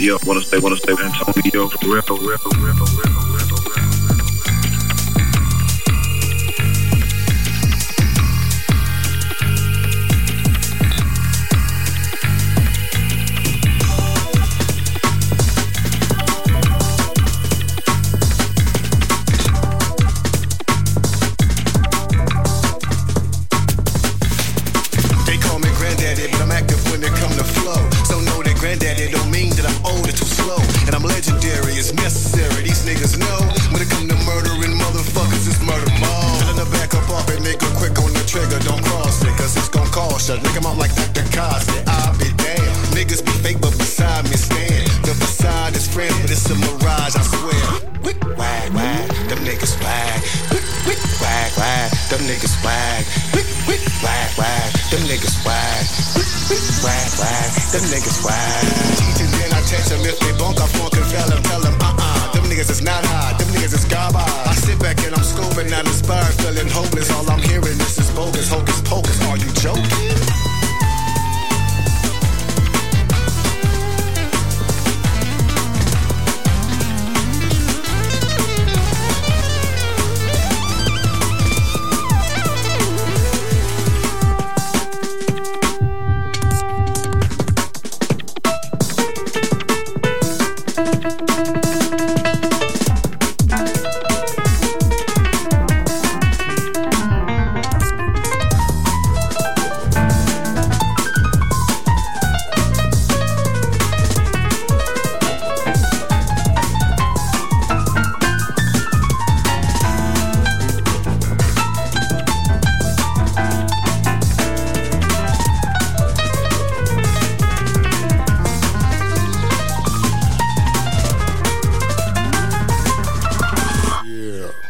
Yo, wanna stay, Antonio, real.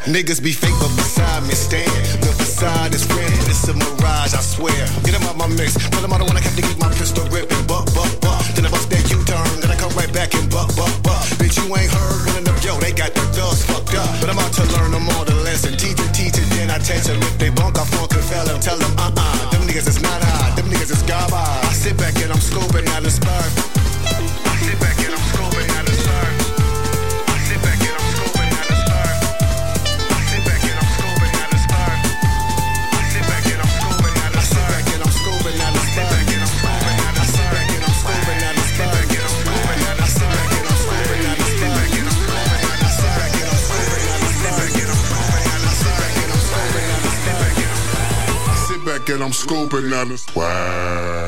Niggas be fake, but beside me stand. The facade is red, it's a mirage, I swear. Get him out my mix, tell him I don't wanna have to get my pistol ripping. Buck. Then I bust that U-turn, then I come right back and buck. Bitch, you ain't heard none of yo, they got the thugs fucked up. But I'm out to learn them all the lesson. Teach it, then I teach them. If they bunk, I funk and fell them. Tell them, them niggas is not high, them niggas is garbage. I sit back and I'm scoping out the spark. And I'm scoping at us. Wow.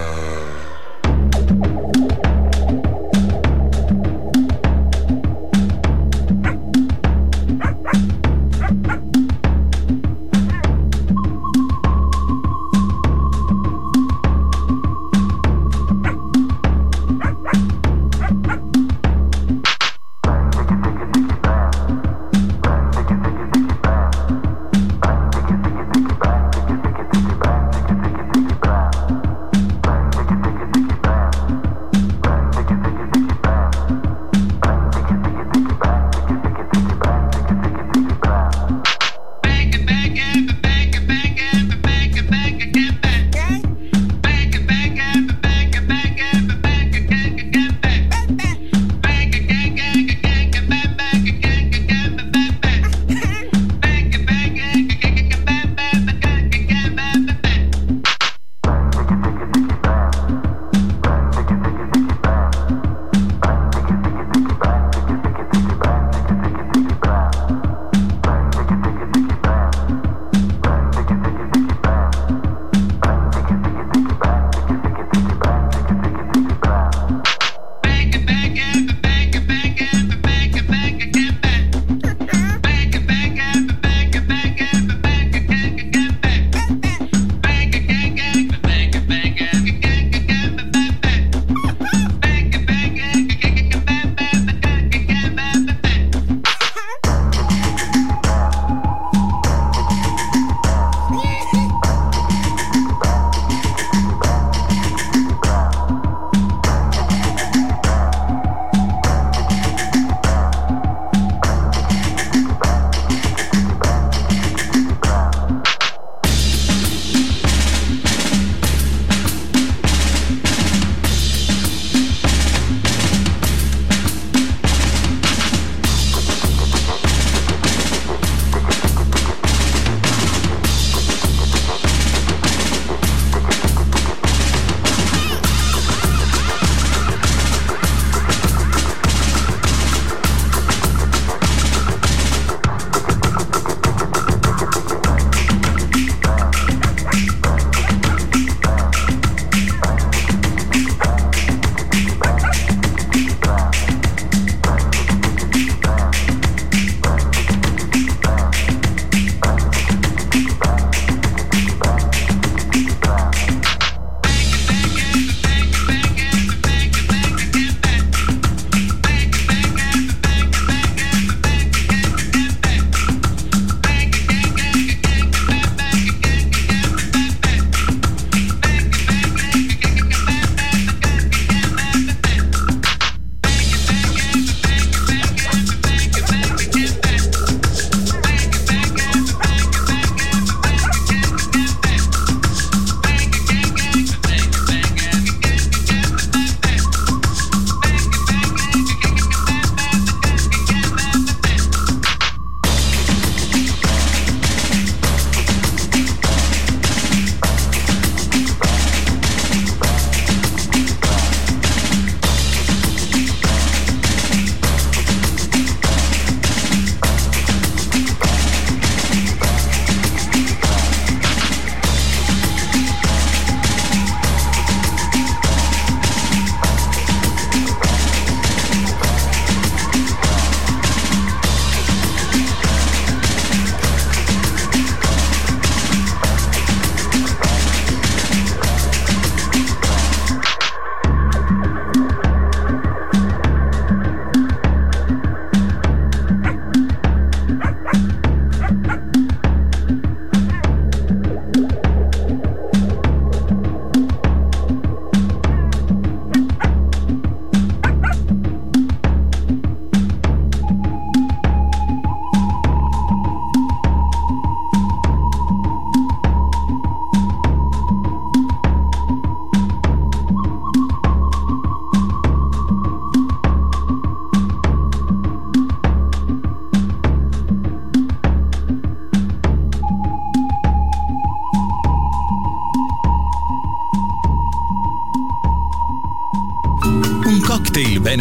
ben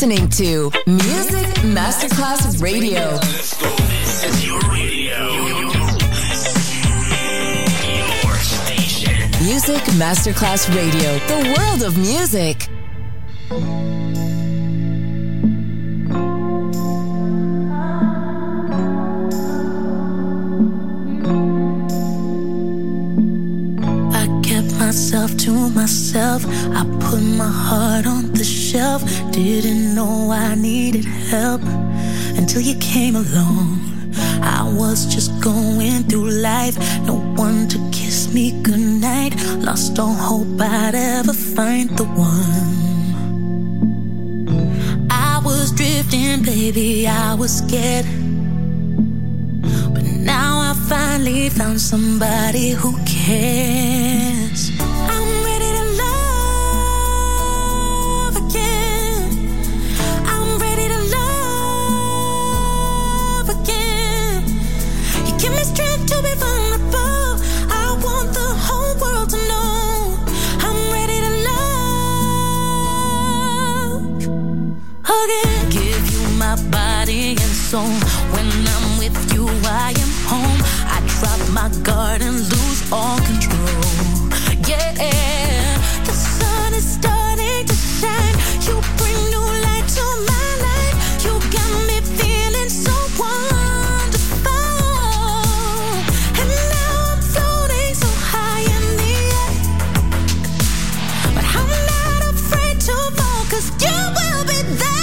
listening to Music Masterclass Radio. Let's go. This is your radio. Your station. Music Masterclass Radio. The world of music. To myself, I put my heart on the shelf. Didn't know I needed help until you came along. I was just going through life, no one to kiss me goodnight. Lost all hope I'd ever find the one. I was drifting, baby, I was scared, but now I finally found somebody who cares. So when I'm with you, I am home. I drop my guard and lose all control. Yeah, the sun is starting to shine. You bring new light to my life. You got me feeling so wonderful. And now I'm floating so high in the air. But I'm not afraid to fall, 'cause you will be there.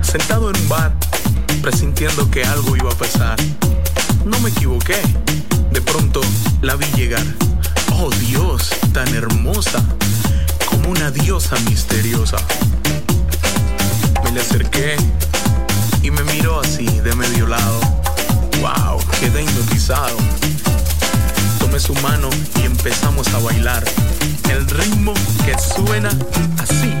Sentado en un bar, presintiendo que algo iba a pasar. No me equivoqué. De pronto la vi llegar. Oh Dios, tan hermosa, como una diosa misteriosa. Me le acerqué y me miró así de medio lado. Wow, quedé hipnotizado. Tomé su mano y empezamos a bailar. El ritmo que suena así.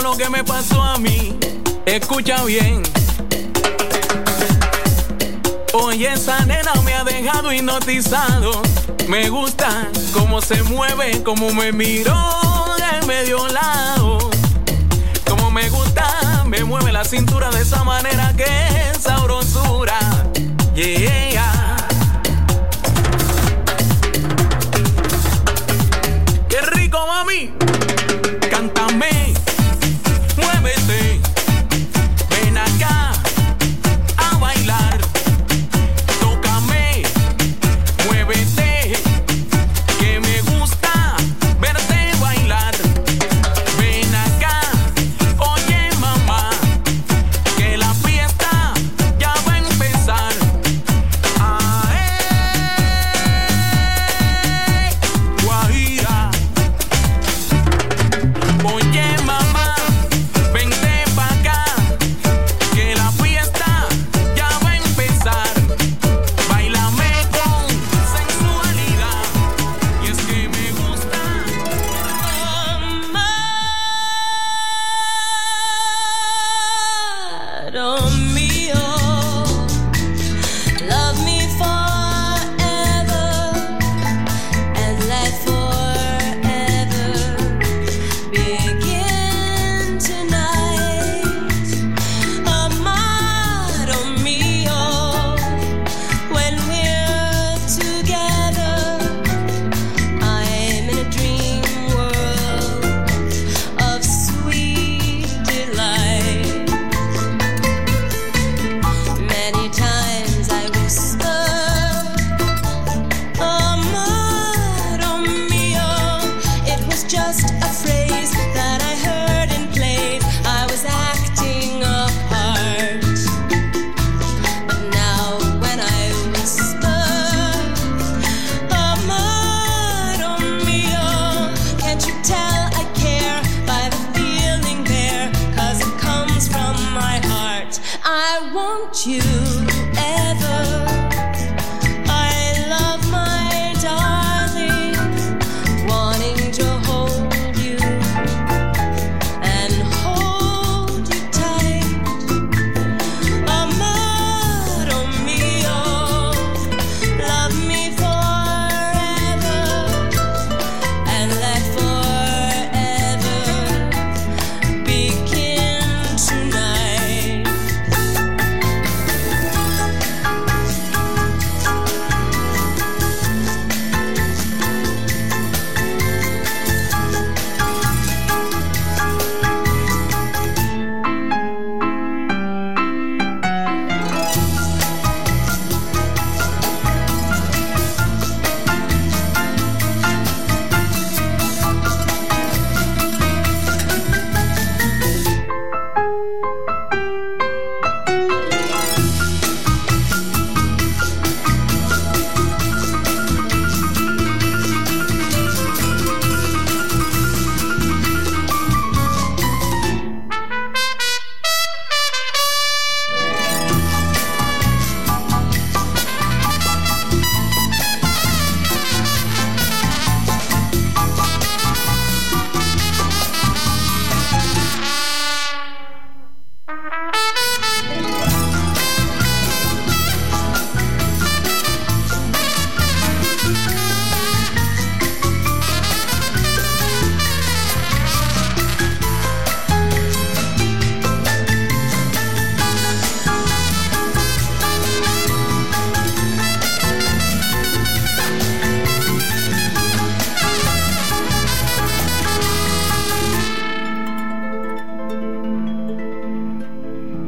Lo que me pasó a mí, escucha bien. Oye, esa nena me ha dejado hipnotizado. Me gusta cómo se mueve, cómo me miró de medio lado. Como me gusta, me mueve la cintura de esa manera que es sabrosura. Yeah. Qué rico, mami. Cántame. Muévete, ven acá a bailar, tócame, muévete, que me gusta verte bailar, ven acá, oye mamá, que la fiesta ya va a empezar, ae, guajira, oye mamá.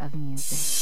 of music.